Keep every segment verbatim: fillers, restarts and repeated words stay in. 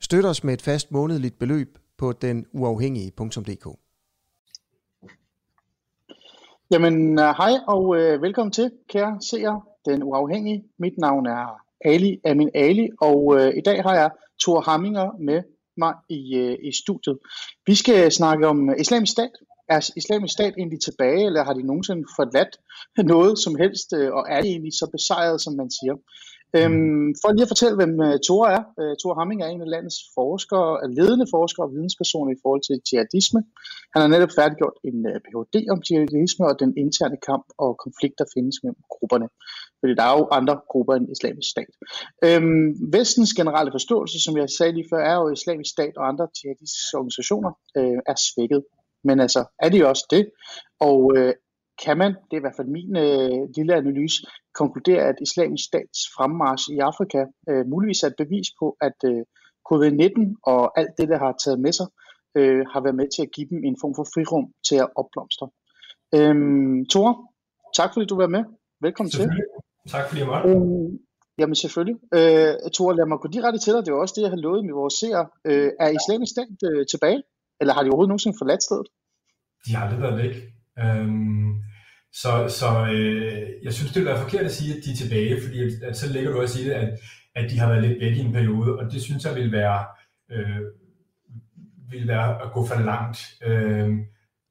Støt os med et fast månedligt beløb på den uafhængige punktum d k. Jamen, hej og øh, velkommen til, kære seere, Den Uafhængige. Mit navn er Ali Aminali, og øh, i dag har jeg Tore Hamming med mig i, øh, i studiet. Vi skal snakke om Islamisk Stat. Er Islamisk Stat egentlig tilbage, eller har de nogensinde forladt noget som helst, og er de egentlig så besejret, som man siger? Øhm, for lige at fortælle, hvem Tore er. Øh, Tore Hamming er en af landets forskere, ledende forskere og videnspersoner i forhold til jihadisme. Han har netop færdiggjort en uh, P H D om jihadisme og den interne kamp og konflikter, der findes mellem grupperne. Fordi der er jo andre grupper end Islamisk Stat. Øhm, Vestens generelle forståelse, som jeg sagde lige før, er jo, at Islamisk Stat og andre jihadistiske organisationer øh, er svækket. Men altså, er de også det? Og øh, kan man, det er i hvert fald min øh, lille analyse, konkludere, at Islamisk Stats fremmarch i Afrika øh, muligvis er et bevis på, at øh, covid nitten og alt det, der har taget med sig, øh, har været med til at give dem en form for frirum til at opblomstre. Øhm, Tore, tak fordi du var med. Velkommen til. Tak fordi jeg var øh, Jamen selvfølgelig. Øh, Tore, lad mig gå direkte til dig. Det var også det, jeg havde lovet med vores seere. Øh, er Islamisk Stat øh, tilbage? Eller har de overhovedet nogensinde forladt stedet? De har aldrig været væk. Øhm, så så øh, jeg synes, det vil være forkert at sige, at de er tilbage, fordi at, at så ligger du også i det, at, at de har været lidt væk i en periode, og det synes jeg vil være, øh, vil være at gå for langt. Øh,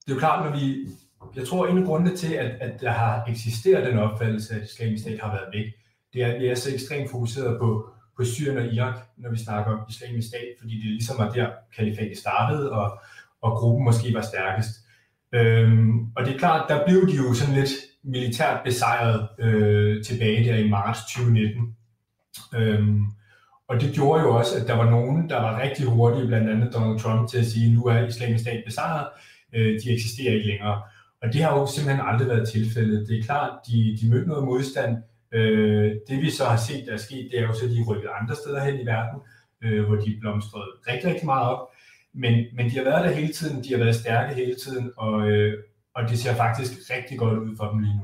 det er jo klart, når vi... Jeg tror, en af grundene til, at, at der har eksisteret den opfattelse, at Islamisk Stat har været væk, det er, at vi er så ekstremt fokuseret på på Syrien og Irak, når vi snakker om Islamisk Stat, fordi det ligesom var der kalifatet startede, og, og gruppen måske var stærkest. Øhm, og det er klart, der blev de jo sådan lidt militært besejret øh, tilbage der i marts tyve nitten. Øhm, og det gjorde jo også, at der var nogen, der var rigtig hurtige, blandt andet Donald Trump, til at sige, at nu er Islamisk Stat besejret, øh, de eksisterer ikke længere. Og det har jo simpelthen aldrig været tilfældet. Det er klart, de, de mødte noget modstand. Det vi så har set, der er sket, det er jo så, at de rykkede andre steder hen i verden, øh, hvor de blomstrede rigtig, rigtig meget op. Men, men de har været der hele tiden, de har været stærke hele tiden, og, øh, og det ser faktisk rigtig godt ud for dem lige nu.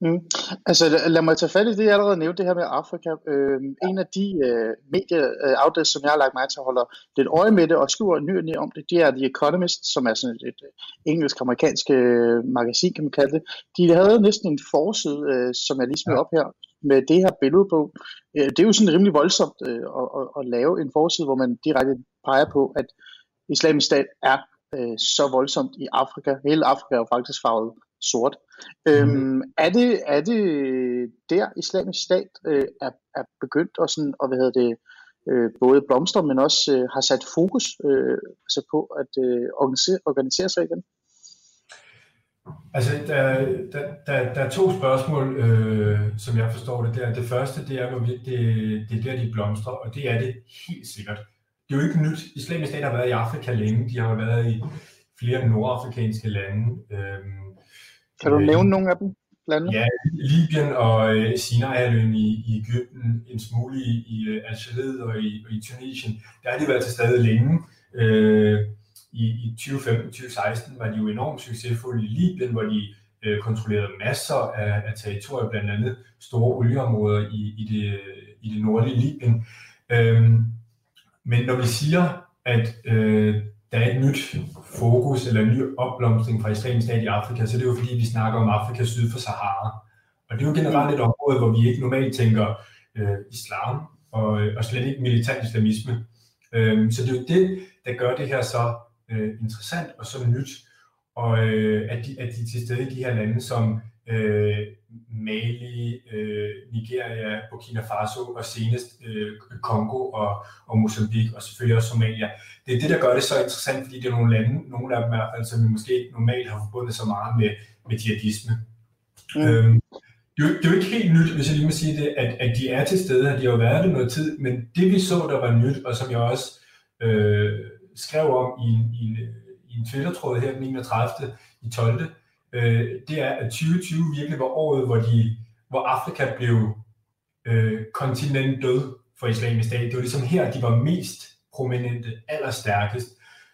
Mm. Altså lad mig tage fat i det, jeg allerede nævnte, det her med Afrika. Øh, en af de øh, medieoutlets, som jeg har lagt mig til, holder lidt øje med det og skriver ny og ny om det, det er The Economist, som er sådan et, et engelsk-amerikansk øh, magasin, kan man kalde det. De havde næsten en forside, øh, som jeg lige smed op her, med det her billede på. Øh, det er jo sådan rimelig voldsomt øh, at, at, at lave en forside, hvor man direkte peger på, at Islamisk Stat er øh, så voldsomt i Afrika. Hele Afrika er jo faktisk farvet sort. Øhm, mm. er, det, er det der Islamisk Stat øh, er, er begyndt at, sådan, og hvad hedder det, øh, både blomstre, men også øh, har sat fokus øh, altså på at øh, organisere, organisere sig igen? Altså, der, der, der, der er to spørgsmål, øh, som jeg forstår det der. Det første, det er, hvorvidt det, det er der, de blomstrer, og det er det helt sikkert. Det er jo ikke nyt. Islamisk Stat har været i Afrika længe. De har været i flere nordafrikanske lande. Øh, Kan du nævne nogle af dem? Blandet? Ja, Libyen og øh, Sinaihalvøen i, i Egypten, en smule i, i Algeriet og i, og i Tunisien. Der har de været til stede længe. Øh, i, i tyve femten til tyve seksten var de jo enormt succesfulde i Libyen, hvor de øh, kontrollerede masser af, af territorier, blandt andet store olieområder i, i, det, i det nordlige Libyen. Øh, men når vi siger, at øh, der er et nyt fokus eller en ny opblomstring fra Islamisk Stat i Afrika, så det er jo fordi, vi snakker om Afrika syd for Sahara. Og det er jo generelt et område, hvor vi ikke normalt tænker øh, islam og, og slet ikke militant islamisme. Øh, så det er jo det, der gør det her så øh, interessant og så nyt. Og øh, at, de, at de er til stede i de her lande som øh, Mali, øh, Nigeria, Burkina Faso og senest øh, Kongo og, og Mozambique og selvfølgelig også Somalia. Det er det, der gør det så interessant, fordi det er nogle lande, nogle af dem i hvert fald, som vi måske ikke normalt har forbundet så meget med, med jihadisme. Mm. Øhm, det, er jo, det er jo ikke helt nyt, hvis jeg lige må sige det, at, at de er til stede, og de har jo været det noget tid, men det vi så, der var nyt, og som jeg også øh, skrev om i en, i en, i en Twitter-tråd her den enogtredivte i tolvte Øh, det er, at tyve tyve virkelig var året, hvor, de, hvor Afrika blev øh, kontinent død for Islamisk Stat. Det var ligesom her, de var mest prominente, allerstærkest.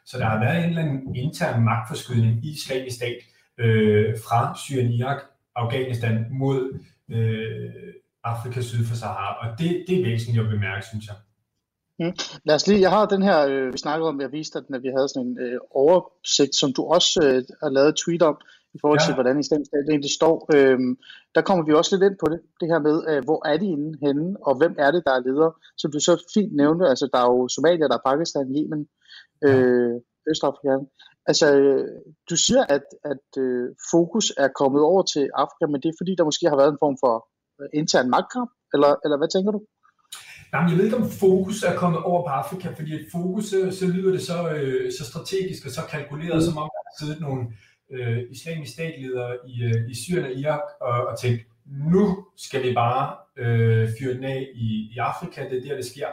Så der har været en eller anden intern magtforskydning i Islamisk Stat øh, fra Syrien, Irak, Afghanistan mod øh, Afrika syd for Sahara. Og det, det er væsentligt at bemærke, synes jeg. Mm. Lad os lige, jeg har den her, øh, vi snakkede om, jeg viste den, at vi havde sådan en øh, oversigt, som du også øh, har lavet tweet om, i forhold til, ja. hvordan Islamisk Stat egentlig står. Øhm, der kommer vi også lidt ind på det, det her med, øh, hvor er de inde henne, og hvem er det, der er leder? Som du så fint nævnte, altså der er jo Somalia, der er Pakistan, Yemen, øh, Østafrika. Altså, du siger, at, at øh, fokus er kommet over til Afrika, men det er fordi, der måske har været en form for intern magtkamp, eller, eller hvad tænker du? Jamen, jeg ved ikke, om fokus er kommet over på Afrika, fordi et fokus, så lyder det så, øh, så strategisk og så kalkuleret, mm. som om der har siddet nogle øh, islamiske statledere i, øh, i Syrien og Irak og, og tænkt, nu skal vi bare øh, fyre den af i, i Afrika, det er der, det sker.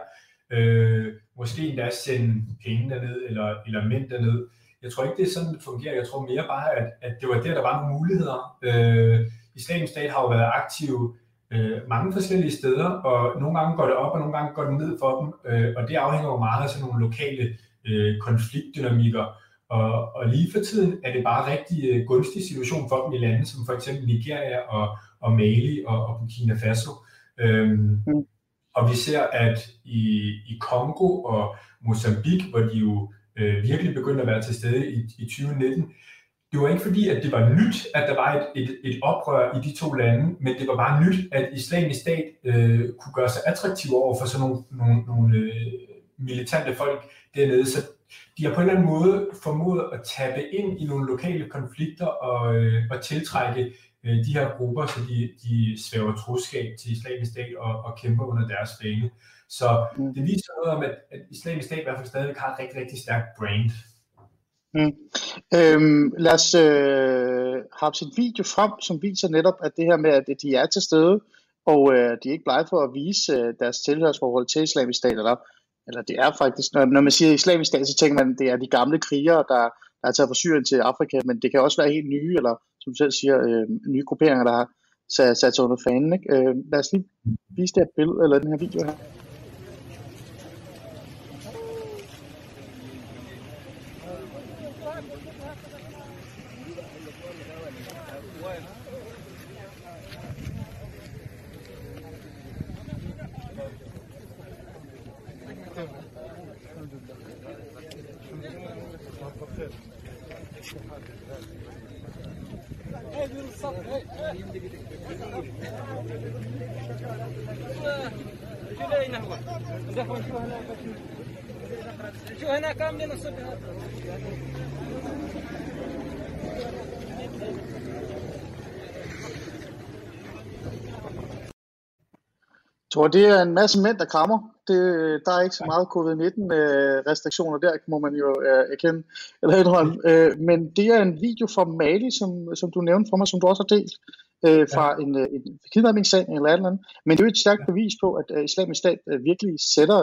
Øh, måske endda sende penge derned, eller, eller mænd derned. Jeg tror ikke, det er sådan, det fungerer. Jeg tror mere bare, at, at det var der, der var nogle muligheder. Øh, Islamisk Stat har jo været aktiv øh, mange forskellige steder, og nogle gange går det op, og nogle gange går det ned for dem. Øh, og det afhænger jo meget af sådan nogle lokale øh, konfliktdynamikker. Og, og lige for tiden er det bare en rigtig øh, gunstig situation for dem i lande, som for eksempel Nigeria og, og Mali og, og Burkina Faso. Øh, mm. Og vi ser, at i, i Kongo og Mozambique, hvor de jo øh, virkelig begyndte at være til stede i, i tyve nitten, det var ikke fordi, at det var nyt, at der var et, et, et oprør i de to lande, men det var bare nyt, at Islamisk Stat øh, kunne gøre sig attraktiv over for sådan nogle, nogle, nogle øh, militante folk dernede. Så de har på en eller anden måde formået at tappe ind i nogle lokale konflikter og, øh, og tiltrække de her grupper, så de, de svæver troskab til Islamisk Stat og, og kæmper under deres fane. Så mm. det viser noget om, at, at Islamisk Stat i hvert fald stadig har et rigtig, rigtig stærkt brand. Mm. Øhm, lad os øh, have et video frem, som viser netop, at det her med, at de er til stede, og øh, de er ikke blege for at vise øh, deres tilhørsforhold til Islamisk Stat, eller, eller det er faktisk, når, når man siger Islamisk Stat, så tænker man, at det er de gamle krigere, der der er taget fra Syrien til Afrika, men det kan også være helt nye, eller som du selv siger, øh, nye grupperinger, der har sat, sat sig under fanen. Ikke? Øh, lad os lige vise det her billede, eller den her video her. Og det er en masse mænd, der krammer. Det, der er ikke så meget covid nitten-restriktioner der, må man jo erkende. Eller indrømme. Men det er en video fra Mali, som, som du nævnte for mig, som du også har delt, fra ja. en, en kidnappingssag eller et eller andet. Men det er jo et stærkt bevis på, at Islamisk Stat virkelig sætter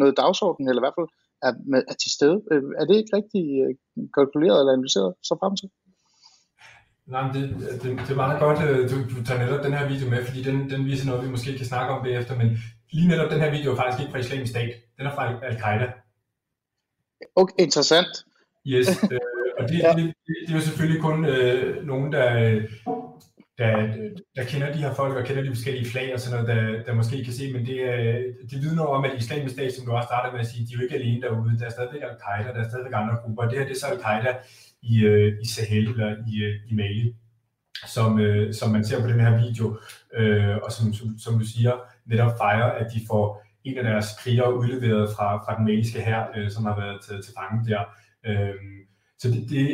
noget dagsorden, eller i hvert fald er, er til stede. Er det ikke rigtig kalkuleret eller analyseret så frem til? Nej, det, det, det er meget godt, at du, du tager netop den her video med, fordi den, den viser noget, vi måske kan snakke om bagefter, men lige netop den her video er faktisk ikke fra Islamisk Stat, den er fra Al-Qaida. Okay, interessant. Yes, øh, og det, ja. det, det, det er jo selvfølgelig kun øh, nogen, der, der, der kender de her folk og kender de forskellige flag og sådan noget, der, der måske kan se, men det, øh, det vidner om, at Islamisk Stat, som du også startede med at sige, de er jo ikke alene derude, der er stadigvæk Al-Qaida, der er stadigvæk andre grupper, og det her det er så Al-Qaida I, øh, i Sahel eller i, øh, i Mali, som, øh, som man ser på den her video, øh, og som, som, som du siger, netop fejrer, at de får en af deres krigere udleveret fra, fra den maliske hær, øh, som har været taget til fange der. Øh, så det, det,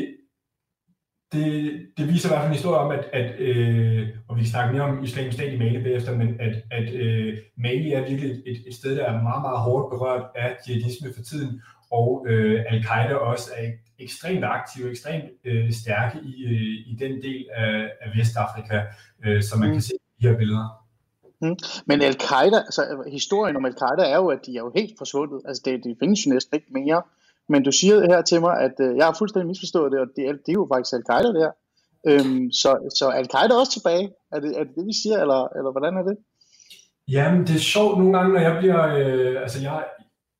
det, det viser i hvert fald en historie om, at, at øh, og vi snakker mere om Islamisk Stat i Mali bagefter, men at, at øh, Mali er virkelig et, et sted, der er meget, meget hårdt berørt af jihadisme for tiden, og øh, Al-Qaida også er ekstremt aktive, ekstremt øh, stærke i, øh, i den del af, af Vestafrika, øh, som man mm. kan se i de her billeder. Mm. Men Al-Qaida, altså historien om Al-Qaida er jo, at de er jo helt forsvundet. Altså det, de findes jo næsten ikke mere. Men du siger her til mig, at øh, jeg har fuldstændig misforstået det, og det er, det er jo faktisk Al-Qaida der. Øhm, så så Al-Qaida også tilbage? Er det, er det det, vi siger, eller, eller hvordan er det? Jamen, det er sjovt nogle gange, når jeg bliver... Øh, altså, jeg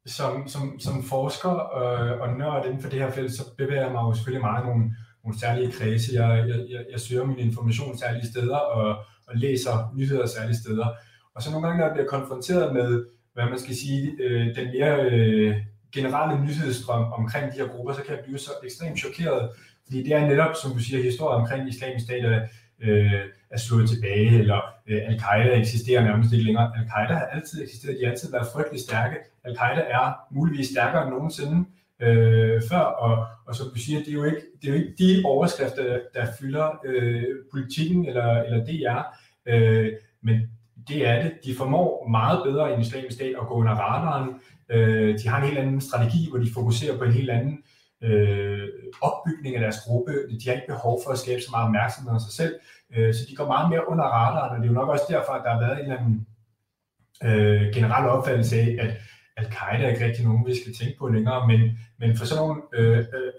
som, som, som forsker øh, og nørd inden for det her felt, så bevæger jeg mig jo selvfølgelig meget nogle, nogle særlige kredse. Jeg, jeg, jeg, jeg søger min information særlige steder, og, og læser nyheder særlige steder. Og så nogle gange, når jeg bliver konfronteret med, hvad man skal sige, øh, den mere... Øh, generelle nyhedsstrøm omkring de her grupper, så kan jeg blive så ekstremt chokeret, fordi det er netop, som du siger, historien omkring Islamisk Stat er, øh, er slået tilbage, eller øh, Al-Qaida eksisterer nærmest ikke længere. Al-Qaida har altid eksisteret, de har altid været frygtelig stærke. Al-Qaida er muligvis stærkere end nogensinde øh, før, og, og som du siger, det er jo ikke, det er jo ikke de overskrifter, der fylder øh, politikken eller, eller D R, øh, men det er det. De formår meget bedre end Islamisk Stat at gå under radaren. Øh, de har en helt anden strategi, hvor de fokuserer på en helt anden øh, opbygning af deres gruppe. De har ikke behov for at skabe så meget opmærksomhed om sig selv, øh, så de går meget mere under radaren, og det er jo nok også derfor, at der har været en eller anden øh, generel opfattelse af, at Al-Qaida ikke rigtig nogen, vi skal tænke på længere, men, men for sådan nogle øh, øh,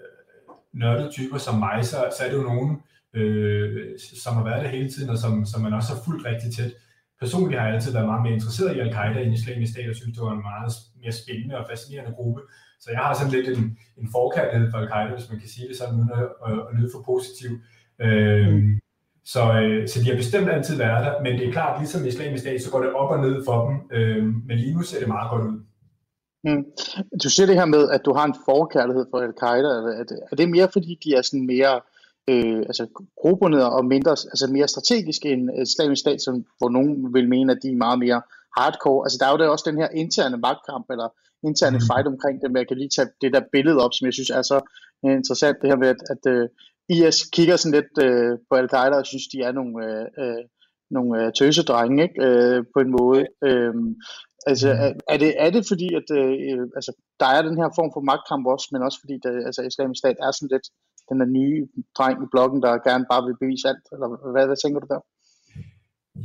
nørdede typer som mig, så, så er det jo nogen, øh, som har været der hele tiden, og som, som man også har fulgt rigtig tæt. Personligt har jeg altid været meget mere interesseret i Al-Qaida end Islamisk Stat, og synes, det var en meget mere spændende og fascinerende gruppe. Så jeg har sådan lidt en, en forkærlighed for Al-Qaida, hvis man kan sige det sådan, uden at, at, at lyde for positiv. Øhm, så, så de har bestemt altid været der, men det er klart, ligesom Islamisk Stat, så går det op og ned for dem. Øhm, men lige nu ser det meget godt ud. Mm. Du siger det her med, at du har en forkærlighed for Al-Qaida. Er det, er det mere, fordi de er sådan mere... Øh, altså grupperne og mindre, altså mere strategiske end Islamisk Stat, som, hvor nogen vil mene, at de er meget mere hardcore. Altså der er jo der også den her interne magtkamp, eller interne fight omkring det, men jeg kan lige tage det der billede op, som jeg synes er så interessant, det her med, at, at uh, I S kigger sådan lidt uh, på Al-Qaida og synes, de er nogle, uh, uh, nogle uh, tøsedrenge, ikke? Uh, på en måde. Uh, altså er, er, det, er det fordi, at uh, altså, der er den her form for magtkamp også, men også fordi, der, altså Islamisk Stat er sådan lidt den der nye dreng i blokken, der gerne bare vil bevise alt, eller hvad, hvad tænker du der?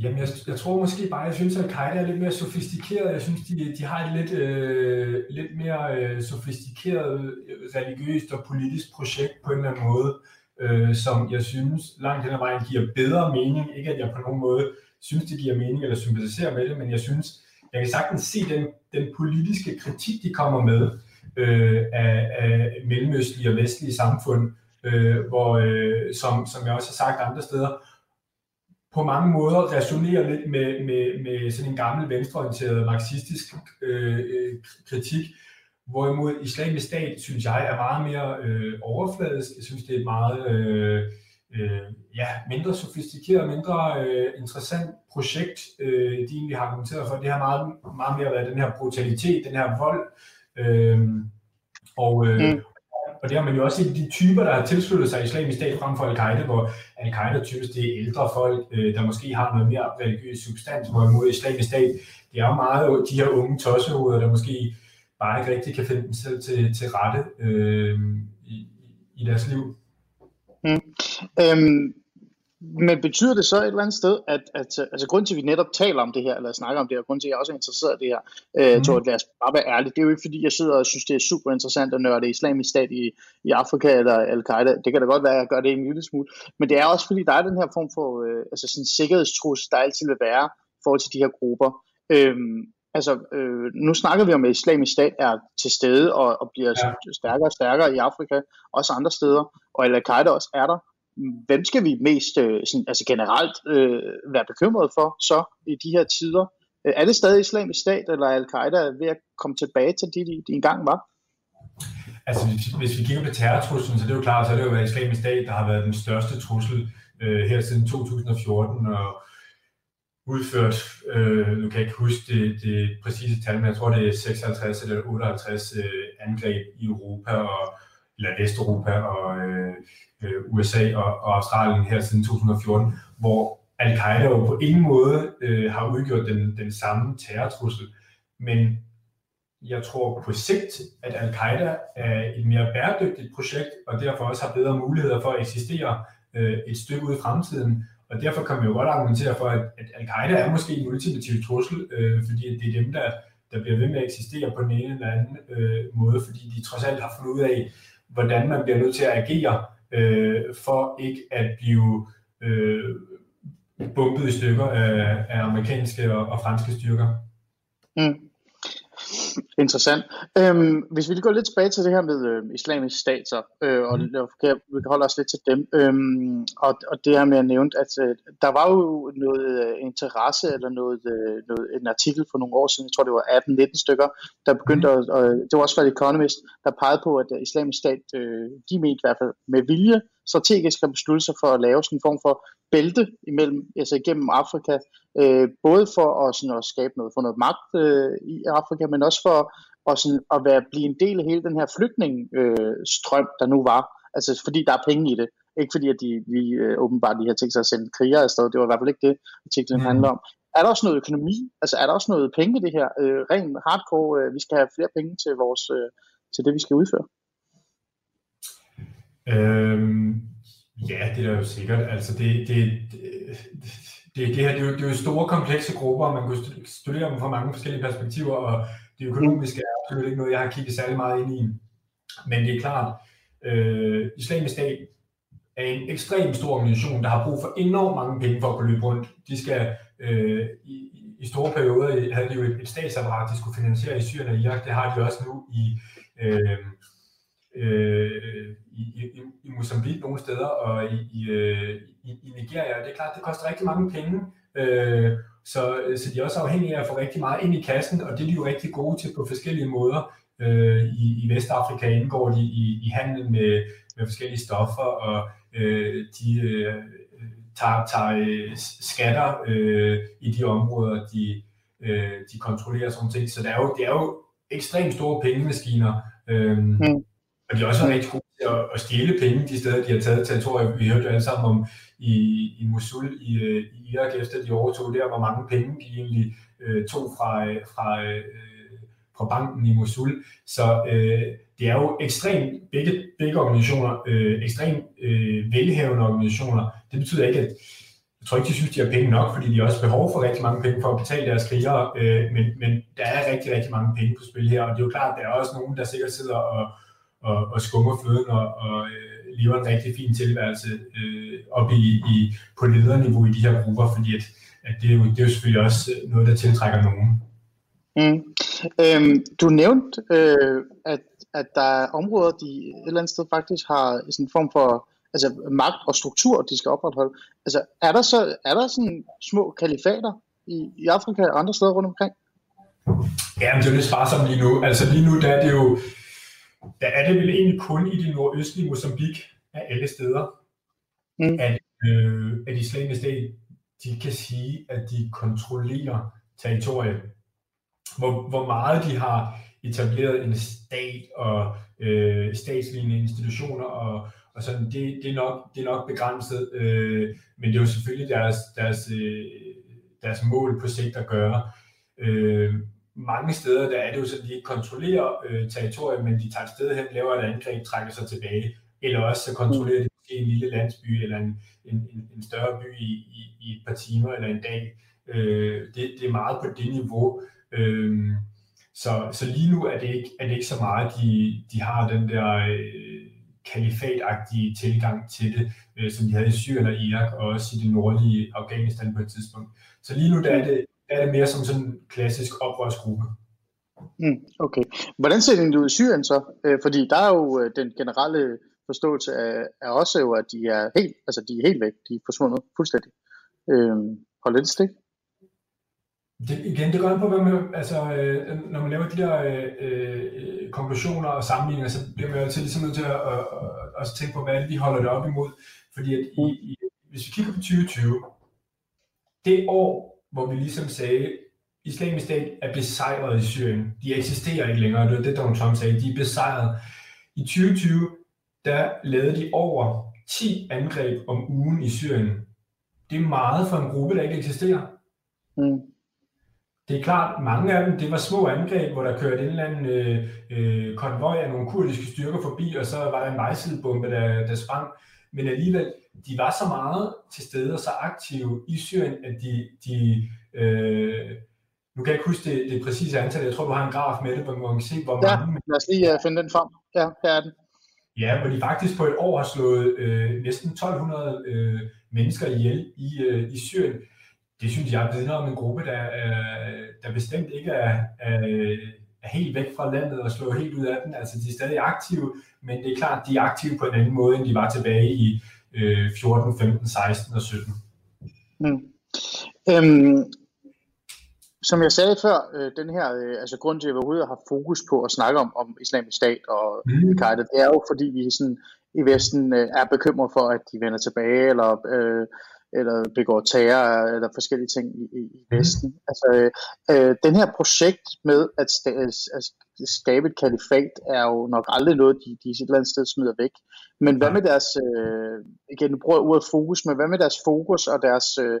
Jamen, jeg, jeg tror måske bare, jeg synes, at Al-Qaida er lidt mere sofistikeret. Jeg synes, de, de har et lidt, øh, lidt mere øh, sofistikeret religiøst og politisk projekt på en eller anden måde, øh, som jeg synes langt hen ad vejen giver bedre mening. Ikke at jeg på nogen måde synes, det giver mening eller sympatiserer med det, men jeg synes, jeg kan sagtens se den, den politiske kritik, de kommer med øh, af, af mellemøstlige og vestlige samfund. Øh, hvor, øh, som, som jeg også har sagt andre steder, på mange måder resonerer lidt med, med, med sådan en gammel venstreorienteret marxistisk øh, kritik, hvorimod Islamisk Stat, synes jeg, er meget mere øh, overfladisk. Jeg synes, det er et meget øh, øh, ja, mindre sofistikeret, mindre øh, interessant projekt, øh, de egentlig har argumenteret for. Det har meget, meget mere været den her brutalitet, den her vold, øh, og øh, mm. Og det har man jo også set de typer, der har tilsluttet sig Islamisk Stat frem for Al-Qaida, hvor Al-Qaida typisk det er ældre folk, der måske har noget mere religiøs substans, hvorimod Islamisk Stat, det er jo meget de her unge tossehoveder, der måske bare ikke rigtig kan finde dem selv til, til rette øh, i, i deres liv. Mm. Øhm, men betyder det så et eller andet sted, at, at altså, grunden til, at vi netop taler om det her, eller snakker om det her, og grunden til, at jeg også er interesseret i det her, øh, mm. tror jeg, lad os bare være ærlig, det er jo ikke, fordi jeg sidder og synes, det er super interessant at nørde Islamisk Stat i, i Afrika eller Al-Qaida. Det kan da godt være, at jeg gør det en lille smule. Men det er også, fordi der er den her form for øh, altså sådan sikkerhedstrussel, der altid vil være i forhold til de her grupper. Øh, altså, øh, nu snakker vi om, at Islamisk Stat er til stede og, og bliver ja. stærkere og stærkere i Afrika, også andre steder, og Al-Qaida også er der. Hvem skal vi mest sådan, altså generelt øh, være bekymret for så i de her tider? Er det stadig Islamisk Stat eller Al-Qaida ved at komme tilbage til det, de engang var? Altså hvis vi kigger på terrortruslen, så det er jo klart, så er det jo været Islamisk Stat, der har været den største trussel øh, her siden to tusind og fjorten og udført, øh, nu kan jeg ikke huske det, det præcise tal, men jeg tror det er seksoghalvtreds eller otteoghalvtreds øh, angreb i Europa og eller Vesteuropa og øh, U S A og, og Australien her siden to tusind og fjorten, hvor Al-Qaida jo på ingen måde øh, har udgjort den, den samme terrortrussel. Men jeg tror på sigt, at Al-Qaida er et mere bæredygtigt projekt, og derfor også har bedre muligheder for at eksistere øh, et stykke ud i fremtiden. Og derfor kan man jo godt argumentere for, at, at Al-Qaida er måske en ultimativ trussel, øh, fordi det er dem, der, der bliver ved med at eksistere på den ene eller anden øh, måde, fordi de trods alt har fundet ud af, hvordan man bliver nødt til at agere, øh, for ikke at blive øh, bumpet i stykker af, af amerikanske og, og franske styrker. Mm. Interessant. Øhm, hvis vi lige går lidt tilbage til det her med øh, islamisk stat, så, øh, og mm. kan, vi kan holde os lidt til dem, øhm, og, og det her med at nævne, at øh, der var jo noget øh, interesse, eller noget, øh, noget, en artikel for nogle år siden, jeg tror det var atten nitten stykker, der begyndte mm. at, og det var også fra The Economist, der pegede på, at islamisk stat, øh, de mente i hvert fald med vilje, strategisk har besluttet sig for at lave sådan en form for bælte imellem, altså igennem Afrika, øh, både for at, sådan, at skabe noget, for noget magt øh, i Afrika, men også for og, sådan, at være, blive en del af hele den her flygtningestrøm, øh, der nu var, altså fordi der er penge i det, ikke fordi at de, vi øh, åbenbart lige har tænkt sig at sende krigere afsted, det var i hvert fald ikke det, artiklen mm. handler om. Er der også noget økonomi, altså er der også noget penge i det her, øh, rent hardcore, øh, vi skal have flere penge til, vores, øh, til det vi skal udføre? Øhm, ja, det er jo sikkert. Altså det, det, det, det, det her det er, jo, det er jo store komplekse grupper, og man kan studere dem fra mange forskellige perspektiver, og det økonomiske er absolut ikke noget, jeg har kigget særlig meget ind i. Men det er klart, øh, Islamisk Stat er en ekstremt stor organisation, der har brug for enormt mange penge for at kunne løbe rundt. De skal øh, i, i store perioder havde de jo et, et statsapparat, de skulle finansiere i Syrien og Irak. Det har de også nu i øh, øh, I, i, i Mozambique nogle steder, og i, i, i, i Nigeria, og det er klart, det koster rigtig mange penge, øh, så, så de er også afhængige af at få rigtig meget ind i kassen, og det er de jo rigtig gode til på forskellige måder. Øh, i, i Vestafrika indgår de i, i handel med, med forskellige stoffer, og øh, de øh, tager, tager skatter øh, i de områder, de, øh, de kontrollerer sådan ting, så det er jo, det er jo ekstremt store pengemaskiner, øh, mm. og de er også rigtig gode og stjæle penge de steder, de har taget territorier. Vi hørte jo alle sammen om i, i Mosul i, i Irak, efter de overtog der, hvor mange penge de egentlig øh, tog fra, fra, øh, fra banken i Mosul. Så øh, det er jo ekstremt, begge, begge organisationer, øh, ekstremt øh, velhavende organisationer. Det betyder ikke, at jeg tror ikke, de synes, de har penge nok, fordi de har også behov for rigtig mange penge for at betale deres krigere, øh, men, men der er rigtig, rigtig mange penge på spil her, og det er jo klart, at der er også nogen, der sikkert sidder og og, og skummer fløden og, og øh, lever en rigtig fin tilværelse øh, oppe i, i, på lederniveau i de her grupper, fordi at, at det, er jo, det er jo selvfølgelig også noget, der tiltrækker nogen. Mm. Øhm, du nævnte, øh, at, at der er områder, de et eller andet sted faktisk har sådan en form for altså, magt og struktur, de skal opretholde. Altså, er der så er der sådan små kalifater i, i Afrika og andre steder rundt omkring? Ja, men det er jo lidt sparsomt lige nu. Altså lige nu, der er det jo der er det vel egentlig kun i det nordøstlige Mozambique af alle steder, mm. at, øh, at Islamisk Stat, de kan sige, at de kontrollerer territoriet. Hvor, hvor meget de har etableret en stat og øh, statslignende institutioner, og, og sådan, det, det, er nok, det er nok begrænset, øh, men det er jo selvfølgelig deres, deres, øh, deres mål på sigt at gøre. Øh, Mange steder, der er det jo sådan, at de ikke kontrollerer øh, territoriet, men de tager et sted hen, laver et angreb, trækker sig tilbage. Eller også så kontrollerer de en lille landsby eller en, en, en større by i, i, i et par timer eller en dag. Øh, det, det er meget på det niveau. Øh, så, så lige nu er det ikke, er det ikke så meget, de, de har den der øh, kalifatagtige tilgang til det, øh, som de havde i Syrien og Irak, og også i det nordlige Afghanistan på et tidspunkt. Så lige nu der er det er det mere som sådan en klassisk oprørsgruppe. Mm, okay. Hvordan ser det ud i Syrien så? Fordi der er jo den generelle forståelse af, af også jo, at de er helt, altså de er helt væk, de er forsvundet fuldstændig. Øhm, hold lidt stik. Det, igen, det går an på, hvad man, altså, når man laver de der øh, konklusioner og sammenligninger, så bliver man jo altid ligesom nødt til at, at, at, at tænke på, hvad vi holder det op imod. Fordi at i, i, hvis vi kigger på tyve tyve, det år, hvor vi ligesom sagde, Islamisk Stat er besejret i Syrien. De eksisterer ikke længere, det var det, Donald Trump sagde. De er besejret. I tyve tyve, der lavede de over ti angreb om ugen i Syrien. Det er meget for en gruppe, der ikke eksisterer. Mm. Det er klart, mange af dem, det var små angreb, hvor der kørte en eller anden øh, øh, konvoj af nogle kurdiske styrker forbi, og så var der en vejsidebombe, der, der sprang. Men alligevel, de var så meget til stede og så aktive i Syrien, at de, de, øh, Nu kan jeg ikke huske det, det præcise antal. Jeg tror, du har en graf med det, hvor man kan se, hvor ja, mange... Ja, lad os lige uh, finde den frem. Ja, her er den. Ja, hvor de faktisk på et år har slået øh, næsten tolv hundrede øh, mennesker ihjel i, øh, i Syrien. Det synes jeg vidner om en gruppe, der, øh, der bestemt ikke er, øh, er helt væk fra landet og slår helt ud af den. Altså, de er stadig aktive, men det er klart, de er aktive på en anden måde, end de var tilbage i øh, fjorten, femten, seksten og sytten. Mm. Øhm, som jeg sagde før, øh, den her øh, altså grund til, at vi overhovedet har fokus på at snakke om, om Islamisk Stat og mm. Al-Qaida, det er jo fordi, vi sådan, i Vesten øh, er bekymret for, at de vender tilbage, eller... Øh, eller begår terror, eller forskellige ting i, i, i Vesten. Mm. Altså, øh, den her projekt med at, sta- at skabe et kalifat, er jo nok aldrig noget, de, de et eller andet sted smider væk. Men hvad med deres, øh, igen, nu bruger jeg ordet fokus, men hvad med deres fokus og deres øh,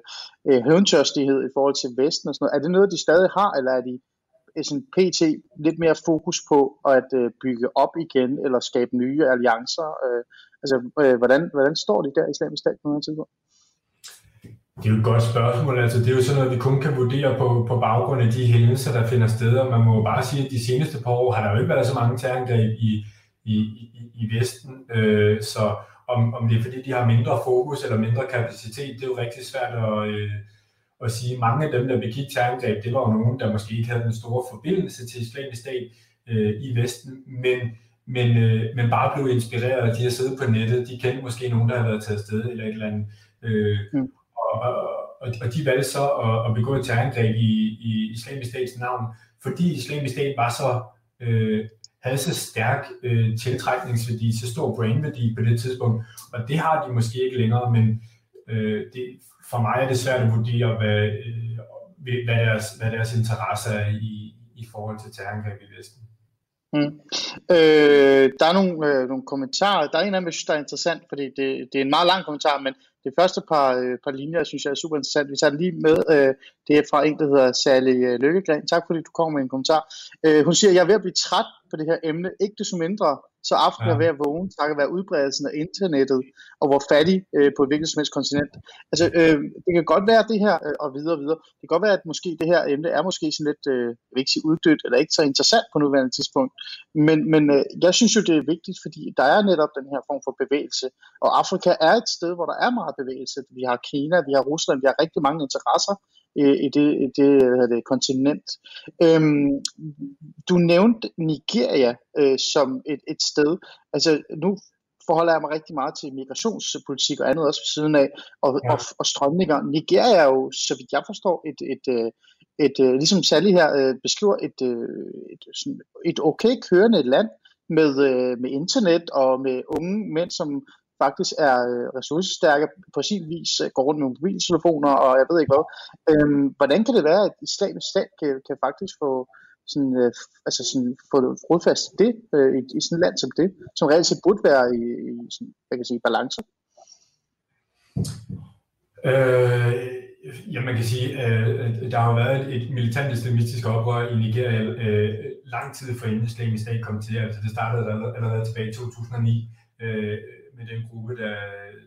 hævntørstighed i forhold til Vesten og sådan noget? Er det noget, de stadig har, eller er de sådan pt. Lidt mere fokus på at øh, bygge op igen, eller skabe nye alliancer? Øh, altså, øh, hvordan, hvordan står de der Islamisk Stat på den her tidspunkt? Det er jo et godt spørgsmål. Altså, det er jo sådan noget, vi kun kan vurdere på, på baggrund af de hændelser, der finder sted. Og man må bare sige, at de seneste par år har der jo ikke været så mange terrorangreb i, i, i, i Vesten. Øh, så om, om det er fordi, de har mindre fokus eller mindre kapacitet, det er jo rigtig svært at, øh, at sige. Mange af dem, der begik terrorangreb, det var jo nogen, der måske ikke havde den store forbindelse til Islamisk Stat øh, i Vesten, men, men, øh, men bare blev inspireret, og de har siddet på nettet. De kendte måske nogen, der har været taget afsted eller et eller andet. Øh, mm. Og de valgte så at begå et terrorangreb i, i Islamisk Stats navn, fordi Islamisk Stat var så, øh, havde så stærk øh, tiltrækningsværdi, så stor pointeværdi på det tidspunkt, og det har de måske ikke længere, men øh, det, for mig er det svært at vurdere, hvad, øh, hvad, deres, hvad deres interesse er i, i forhold til terrorangreb i Vesten. Mm. Øh, der er nogle, øh, nogle kommentarer. Der er en af dem, jeg synes, der er interessant, fordi det, det er en meget lang kommentar, men det første par, øh, par linjer, synes jeg er super interessant. Vi tager lige med, øh, det er fra en, der hedder Sally Lykkegaard. Tak fordi du kommer med en kommentar. Øh, hun siger, jeg er ved at blive træt på det her emne, ikke desto mindre, så aftenen ja. er ved at vågne, takket være udbredelsen af internettet, og hvor fattig øh, på et hvilket som helst kontinent. Altså, øh, det kan godt være det her, øh, og videre og videre, det kan godt være, at måske det her emne er måske sådan lidt, øh, jeg vil ikke sige uddødt, eller ikke så interessant på nuværende tidspunkt, men, men øh, jeg synes jo, det er vigtigt, fordi der er netop den her form for bevægelse, og Afrika er et sted, hvor der er meget bevægelse. Vi har Kina, vi har Rusland, vi har rigtig mange interesser, i det, i det, det kontinent. Øhm, du nævnte Nigeria øh, som et, et sted. Altså nu forholder jeg mig rigtig meget til migrationspolitik og andet også ved siden af, og, ja. og, og strømninger. Nigeria er jo, så vidt jeg forstår, et, et, et, et ligesom Sally her øh, beskriver, et, et, sådan, et okay kørende land med, øh, med internet og med unge mænd, som faktisk er ressourcestærke på sin vis, går rundt med mobiltelefoner og jeg ved ikke hvad. Øhm, hvordan kan det være, at Islamisk Stat kan, kan faktisk få sådan, øh, altså sådan, få rodfast det øh, i, i sådan et land som det, som reelt set burde være i, i sådan, jeg kan sige, balance? Øh, ja, man kan sige, øh, der har jo været et, et militant islamistisk oprør i Nigeria øh, lang tid før inden Islamisk Stat kom til. Altså det startede allerede, allerede tilbage i to tusind og ni. Øh, med den gruppe, der,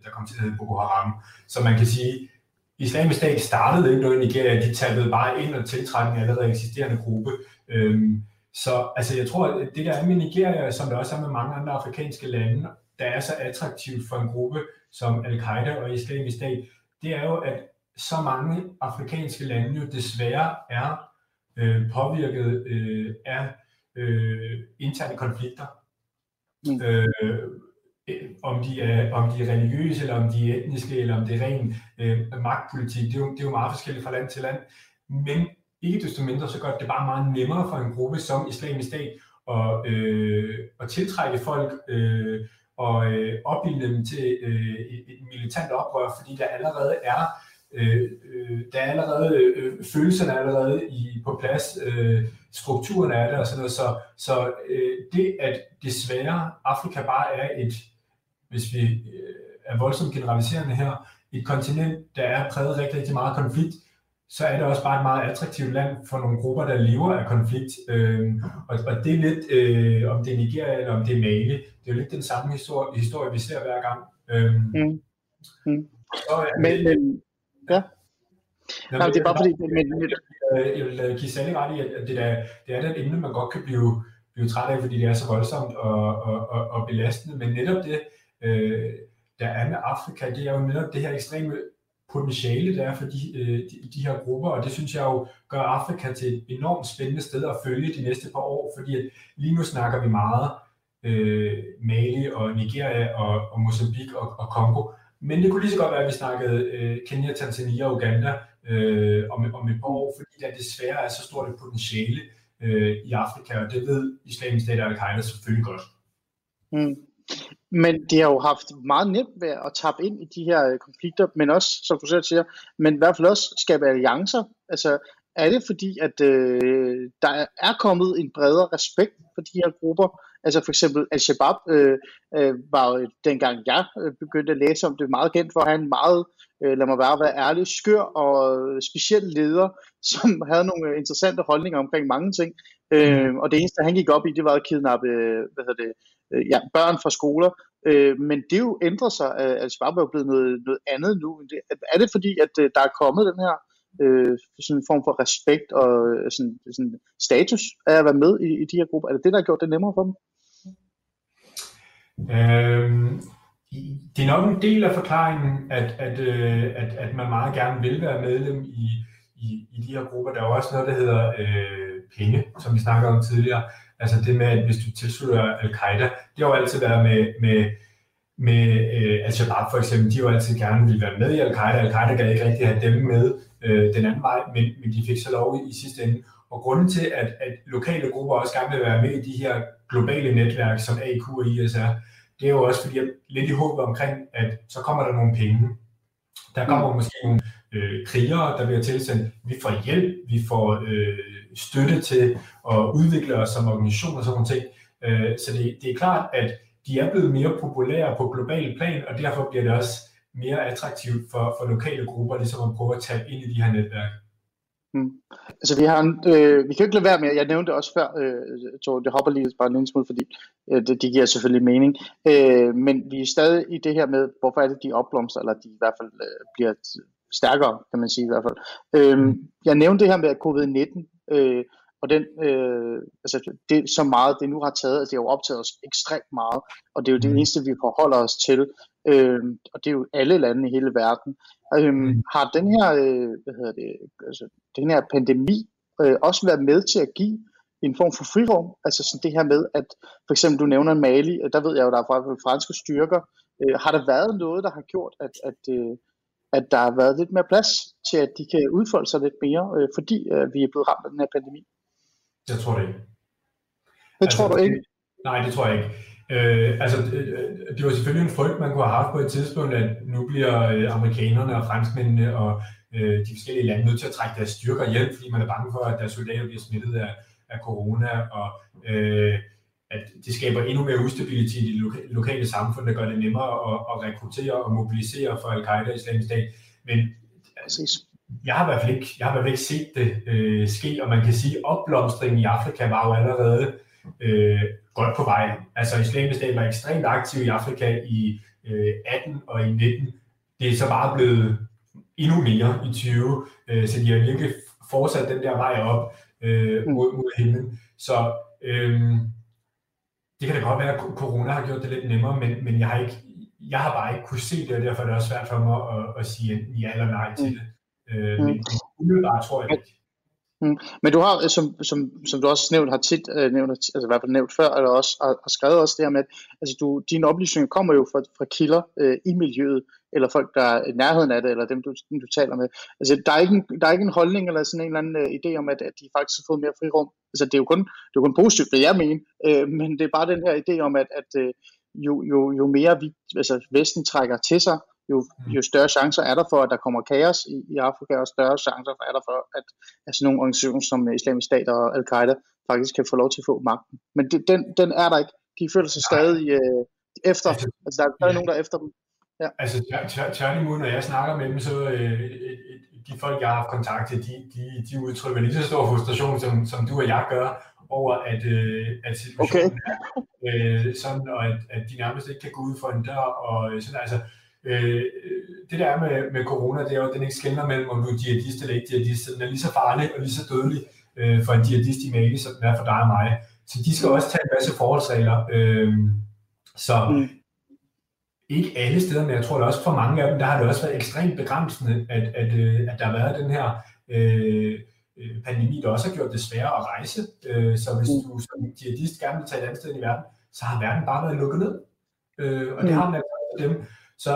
der kom til at hedde Boko Haram. Så man kan sige, Islamisk Stat startede ikke noget i Nigeria, de tappede bare ind og tiltrak en allerede eksisterende gruppe. Øhm, så altså, jeg tror, at det der er med Nigeria, som der også er med mange andre afrikanske lande, der er så attraktivt for en gruppe som Al-Qaida og Islamisk Stat, det er jo, at så mange afrikanske lande jo desværre er øh, påvirket øh, af øh, interne konflikter. Mm. Øh, Om de, er, om de er religiøse, eller om de er etniske, eller om det er ren øh, magtpolitik, det er, jo, det er jo meget forskelligt fra land til land. Men ikke desto mindre så godt, det er bare meget nemmere for en gruppe som Islamisk Stat at, øh, at tiltrække folk øh, og øh, opbilde dem til øh, et militant oprør, fordi der allerede er, øh, der er allerede øh, følelserne er allerede i, på plads, øh, strukturen er der og sådan noget. Så, så øh, det, at desværre Afrika bare er et, hvis vi er voldsomt generaliserende her, et kontinent, der er præget rigtig, rigtig meget konflikt, så er det også bare et meget attraktivt land for nogle grupper, der lever af konflikt. Øh, og, og det er lidt, øh, om det er Nigeria eller om det er Mali, det er jo lidt den samme historie, historie vi ser hver gang. Øh, mm. Mm. Og, øh, men, men, ja. Nå, Nå, det er bare fordi... jeg vil give Sally ret i, at det, der, det er da et emne, man godt kan blive, blive træt af, fordi det er så voldsomt og, og, og, og belastende. Men netop det, øh, der er med Afrika, det er jo netop det her ekstreme potentiale, der er for de, øh, de, de her grupper, og det synes jeg jo gør Afrika til et enormt spændende sted at følge de næste par år, fordi at lige nu snakker vi meget øh, Mali og Nigeria og, og Mozambique og, og Kongo, men det kunne lige så godt være, at vi snakkede øh, Kenya, Tanzania og Uganda øh, om, om et par år, fordi der desværre er så stort et potentiale øh, i Afrika, og det ved Islamisk Stat og Al-Qaida selvfølgelig godt. Mm. Men de har jo haft meget nemt ved at tappe ind i de her konflikter, men også, som du selv siger, men i hvert fald også skabe alliancer. Altså, er det fordi, at øh, der er kommet en bredere respekt for de her grupper? Altså for eksempel Al-Shabaab øh, øh, var jo, dengang jeg begyndte at læse om det, meget kendt for at have en meget, øh, lad mig bare være ærlig, skør og speciel leder, som havde nogle interessante holdninger omkring mange ting. Øh, og det eneste, han gik op i, det var at kidnappe, hvad hedder det, ja, børn fra skoler, øh, men det jo ændrer sig, øh, altså bare er blevet noget, noget andet nu. Det, er det fordi, at øh, der er kommet den her øh, sådan en form for respekt og øh, sådan, sådan status af at være med i, i de her grupper? Er det det, der har gjort det nemmere for dem? Øhm, det er nok en del af forklaringen, at, at, øh, at, at man meget gerne vil være medlem i, i, i de her grupper. Der er jo også noget, der hedder øh, penge, som vi snakkede om tidligere. Altså det med, at hvis du tilslutter Al-Qaida, det har jo altid været med, med, med øh, Al-Shabaab for eksempel, de har jo altid gerne ville være med i Al-Qaida. Al-Qaida kan ikke rigtig have dem med øh, den anden vej, men, men de fik så lov i, i sidste ende. Og grunden til, at, at lokale grupper også gerne vil være med i de her globale netværk, som A Q og I S R, det er jo også fordi, at lidt i håbet omkring, at så kommer der nogle penge. Der kommer mm. måske nogle øh, krigere, der bliver tilsendt. Vi får hjælp, vi får... Øh, støtte til at udvikle os som organisation og sådan nogle ting. Så det, det er klart, at de er blevet mere populære på global plan, og derfor bliver det også mere attraktivt for, for lokale grupper, ligesom at prøve at tage ind i de her netværk. Mm. Altså vi har en, øh, vi kan ikke lade være med, jeg nævnte det også før, øh, Tore, det hopper lige bare en lille smule, fordi øh, det, det giver selvfølgelig mening, øh, men vi er stadig i det her med, hvorfor er det de opblomster, eller de i hvert fald øh, bliver stærkere, kan man sige i hvert fald. Øh, jeg nævnte det her med covid nitten, Øh, og den, øh, altså det så meget, det nu har taget, altså det har jo optaget os ekstremt meget, og det er jo det eneste, vi forholder os til, øh, og det er jo alle lande i hele verden. Øh, har den her, øh, hvad hedder det, altså den her pandemi øh, også været med til at give en form for frirum, altså sådan det her med, at for eksempel du nævner Mali, der ved jeg jo, der er franske styrker, øh, har der været noget, der har gjort, at, at øh, at der har været lidt mere plads til, at de kan udfolde sig lidt mere, øh, fordi øh, vi er blevet ramt af den her pandemi? Jeg tror det ikke. Det altså, tror du ikke? Nej, det tror jeg ikke. Øh, altså, det, det var selvfølgelig en frygt, man kunne have haft på et tidspunkt, at nu bliver amerikanerne og franskmændene og øh, de forskellige lande nødt til at trække deres styrker hjem, fordi man er bange for, at deres soldater bliver smittet af, af corona, og øh, at det skaber endnu mere ustabilitet i det lokale samfund, der gør det nemmere at, at rekruttere og mobilisere for Al-Qaida og Islamisk Stat. Men altså, jeg har i hvert fald ikke, jeg har i hvert fald ikke set det øh, ske, og man kan sige, at opblomstringen i Afrika var jo allerede øh, godt på vej. Altså Islamisk Stat var ekstremt aktiv i Afrika i øh, atten og i nitten. Det er så bare blevet endnu mere i tyve, øh, så de har virkelig fortsat den der vej op øh, mod, mod himlen. Så øh, det kan da godt være, at corona har gjort det lidt nemmere, men, men jeg, har ikke, jeg har bare ikke kunne se det, og derfor er det også svært for mig at, at sige ja eller nej til det. Øh, mm. Men umiddelbart tror jeg ikke. Mm. Men du har, som, som, som du også nævnt, har tit øh, nævnt, altså i hvert fald nævnt før, eller også har, har skrevet også det her med, at altså du, dine oplysninger kommer jo fra, fra kilder øh, i miljøet, eller folk, der er i nærheden af det, eller dem, du, dem, du taler med. Altså, der er, ikke en, der er ikke en holdning eller sådan en eller anden uh, idé om, at, at de faktisk har fået mere frirum. Altså, det er jo kun, det er jo kun positivt, det jeg mener, uh, men det er bare den her idé om, at, at uh, jo, jo, jo mere vi, altså, Vesten trækker til sig, jo, jo større chancer er der for, at der kommer kaos i, i Afrika, og større chancer er der for, at, at sådan nogle organisationer som Islamisk Stat og Al-Qaida faktisk kan få lov til at få magten. Men det, den, den er der ikke. De føler sig stadig uh, efter. Altså, der, der er nogen, der er efter dem. Ja. Altså tværtimod, når jeg snakker med dem, så øh, de folk, jeg har haft kontakt til, de, de, de udtrykker lige så stor frustration, som, som du og jeg gør, over at, øh, at situationen okay. er øh, sådan, og at, at de nærmest ikke kan gå ud for en dør, og sådan, altså Øh, det der er med, med corona, det er jo, at den ikke skelner mellem, om du er jihadist eller ikke jihadist. Den er lige så farlig og lige så dødelig øh, for en jihadist i Mali, som den er for dig og mig. Så de skal også tage en masse forholdsregler. Øh, så mm. ikke alle steder, men jeg tror det også for mange af dem, der har det også været ekstremt begrænsende, at, at, at der har været den her øh, pandemi, der også har gjort det sværere at rejse. Øh, så hvis du som jihadist gerne vil tage et andet sted i verden, så har verden bare været lukket ned. Øh, og mm. det har man altså dem. Så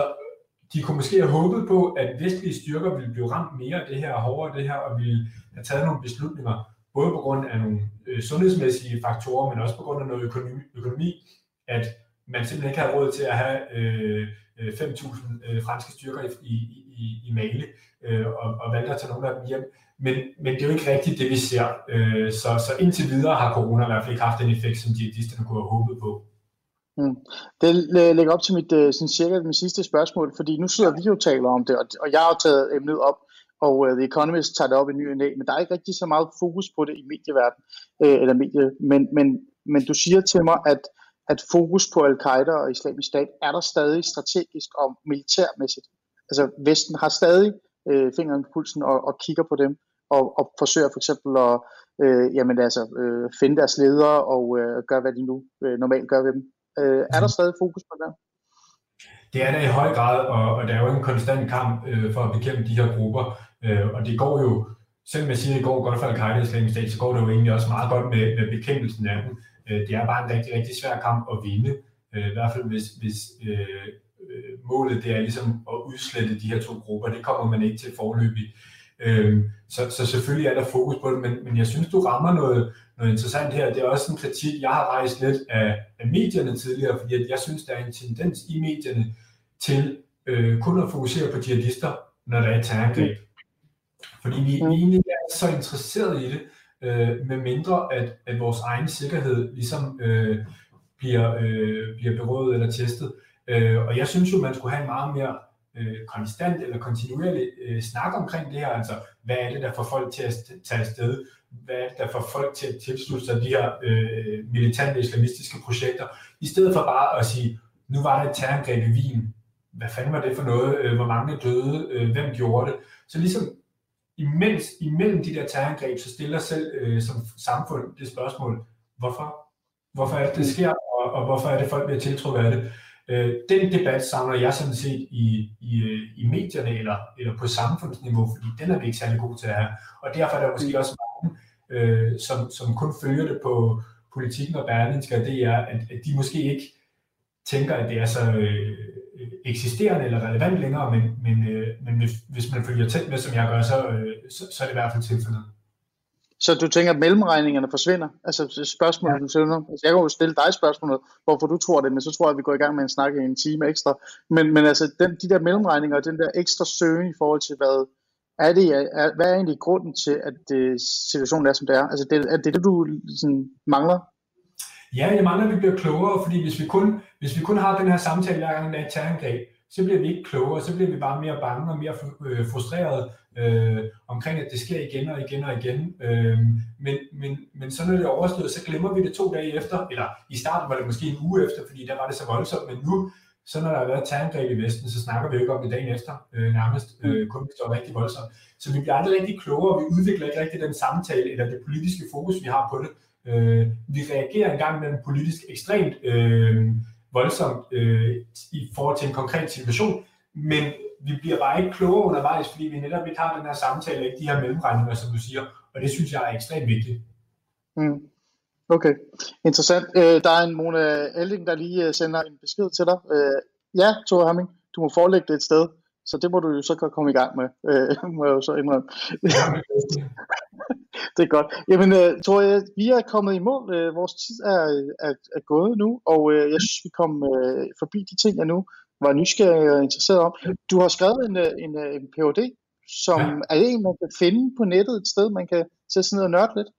de kunne måske have håbet på, at vestlige styrker ville blive ramt mere af det her og hårdere af det her, og ville have taget nogle beslutninger, både på grund af nogle øh, sundhedsmæssige faktorer, men også på grund af noget økonomi, økonomi at man simpelthen ikke har råd til at have øh, fem tusind øh, franske styrker i, i, i Mali, øh, og, og valgte at tage nogle af dem hjem. Men, men det er jo ikke rigtigt det, vi ser. Øh, så, så indtil videre har corona i hvert fald ikke haft den effekt, som jihadisterne kunne have håbet på. Mm. Det lægger op til mit, sådan cirka mit sidste spørgsmål, fordi nu sidder vi jo og taler om det, og jeg har jo taget emnet op, og The Economist tager det op i ny og næ, men der er ikke rigtig så meget fokus på det i medieverdenen, eller medie, men, men, men du siger til mig, at, at fokus på Al-Qaida og Islamisk Stat er der stadig strategisk og militærmæssigt. Altså Vesten har stadig øh, fingeren på pulsen og, og kigger på dem, og, og forsøger for eksempel at øh, jamen, altså, øh, finde deres ledere og øh, gøre, hvad de nu øh, normalt gør ved dem. Øh, er der stadig fokus på det? Det er der i høj grad, og, og der er jo en konstant kamp øh, for at bekæmpe de her grupper, øh, og det går jo, selvom jeg siger, at det går godt for Al-Qaida og Islamisk Stat, så går det jo egentlig også meget godt med, med bekæmpelsen af dem. Øh, det er bare en rigtig, rigtig svær kamp at vinde, øh, i hvert fald hvis, hvis øh, målet det er ligesom at udslette de her to grupper, det kommer man ikke til forløbigt. Øh, så, så selvfølgelig er der fokus på det, men, men jeg synes, du rammer noget, noget interessant her. Det er også en kritik, jeg har rejst lidt af, af medierne tidligere, fordi jeg synes, der er en tendens i medierne til øh, kun at fokusere på jihadister, når der er et terrorangreb. Fordi vi, vi egentlig er så interesserede i det, øh, med mindre at, at vores egen sikkerhed ligesom øh, bliver, øh, bliver berøvet eller testet. Øh, og jeg synes jo, man skulle have en meget mere konstant eller kontinuerligt øh, snak omkring det her, altså hvad er det, der får folk til at tage afsted, hvad er det, der får folk til at tilslutte sig de her øh, militante islamistiske projekter, i stedet for bare at sige, nu var der et terrorangreb i Wien, hvad fanden var det for noget, hvor mange døde, øh, hvem gjorde det, så ligesom imens, imellem de der terrorangreb, så stiller selv øh, som samfund det spørgsmål, hvorfor? Hvorfor er det, det sker, og, og hvorfor er det, folk bliver tiltrukket af det? Den debat savner jeg sådan set i, i, i medierne eller, eller på samfundsniveau, fordi den er vi ikke særlig god til at have. Og derfor er der måske også mange, øh, som, som kun følger det på Politikken og Berlingske, det er, at, at de måske ikke tænker, at det er så øh, eksisterende eller relevant længere, men, men, øh, men hvis man følger tæt med, som jeg gør, så, øh, så, så er det i hvert fald tilfældet. Så du tænker, at mellemregningerne forsvinder? Altså spørgsmålet, ja. Du tænker, altså, jeg kan jo stille dig spørgsmålet, hvorfor du tror det, men så tror jeg, at vi går i gang med at snakke en time ekstra. Men, men altså, den, de der mellemregninger og den der ekstra søgen i forhold til, hvad er, det, er, hvad er egentlig grunden til, at det, situationen er, som det er? Altså, det, er det det, du sådan, mangler? Ja, jeg mangler, at vi bliver klogere, fordi hvis vi kun, hvis vi kun har den her samtale hver gang, der er et terrorangreb, så bliver vi ikke klogere, så bliver vi bare mere bange og mere frustrerede øh, omkring, at det sker igen og igen og igen. Øh, men, men, men så når det er overstået, så glemmer vi det to dage efter, eller i starten var det måske en uge efter, fordi der var det så voldsomt, men nu, så når der har været terrorangreb i Vesten, så snakker vi jo ikke om det dagen efter, øh, nærmest øh, kun hvis det var rigtig voldsomt. Så vi bliver aldrig rigtig klogere, vi udvikler ikke rigtig den samtale, eller det politiske fokus, vi har på det. Øh, vi reagerer engang med den politisk ekstremt øh, voldsomt øh, i forhold til en konkret situation, men vi bliver bare ikke klogere undervejs, fordi vi netop ikke har den her samtale, ikke de her mellemregninger, som du siger, og det synes jeg er ekstremt vigtigt. Mm. Okay, interessant. Øh, der er en Mona Elling, der lige sender en besked til dig. Øh, ja, Tore Hamming, du må forelægge det et sted, så det må du jo så godt komme i gang med, øh, må jeg jo så indrømme. Det er godt. Jamen, Tore, vi er kommet i mål. Vores tid er, er, er gået nu, og jeg synes, vi kom forbi de ting, jeg nu var nysgerrig og interesseret om. Du har skrevet en, en, en P H D, som ja. Er en, man kan finde på nettet et sted, man kan sætte sig ned og nørde lidt.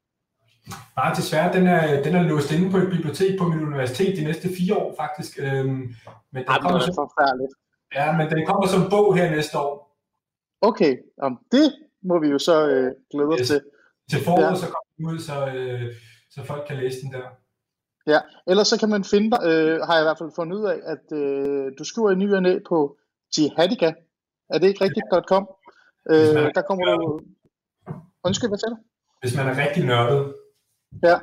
Nej, desværre, den er, den er låst inde på et bibliotek på mit universitet de næste fire år, faktisk. Men den Jamen, kommer det er forfærdeligt. Ja, men den kommer som bog her næste år. Okay, om det må vi jo så øh, glæde os yes. til. Til foråret, ja. Så kommer den ud, så, øh, så folk kan læse den der. Ja, ellers så kan man finde dig, øh, har jeg i hvert fald fundet ud af, at øh, du skriver i ny og næ på jihadica. Er det ikke rigtigt dot com? Øh, der kommer du... Undskyld, hvad siger du? Hvis man er rigtig nørdet. Ja.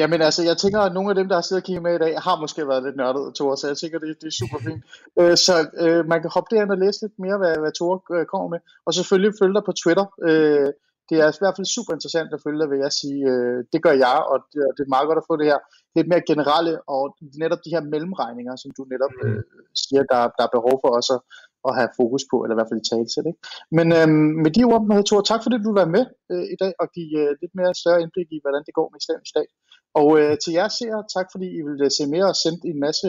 Jamen altså, jeg tænker, at nogle af dem, der har siddet og kigget med i dag, har måske været lidt nørdet, Tore, så jeg tænker, det, det er super fint. Øh, så øh, man kan hoppe derind og læse lidt mere, hvad, hvad Tore øh, kommer med. Og selvfølgelig følge dig på Twitter. Øh, det er i hvert fald super interessant at følge dig, vil jeg sige. Øh, det gør jeg, og det, det er meget godt at få det her lidt mere generelle, og netop de her mellemregninger, som du netop øh, siger, der, der er behov for os at, at have fokus på, eller i hvert fald i talesæt. Men øh, med de ord, Tore, tak fordi du vil være med øh, i dag, og give øh, lidt mere større indblik i, hvordan det går med Islamisk Stat. Og øh, til jer seere, tak fordi I ville se mere og sendte en masse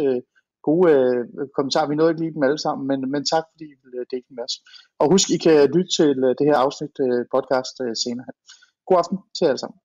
gode øh, kommentarer. Vi nåede ikke lige dem alle sammen, men, men tak fordi I ville dele en masse. Og husk, I kan lytte til det her afsnit øh, podcast øh, senere. God aften til jer alle sammen.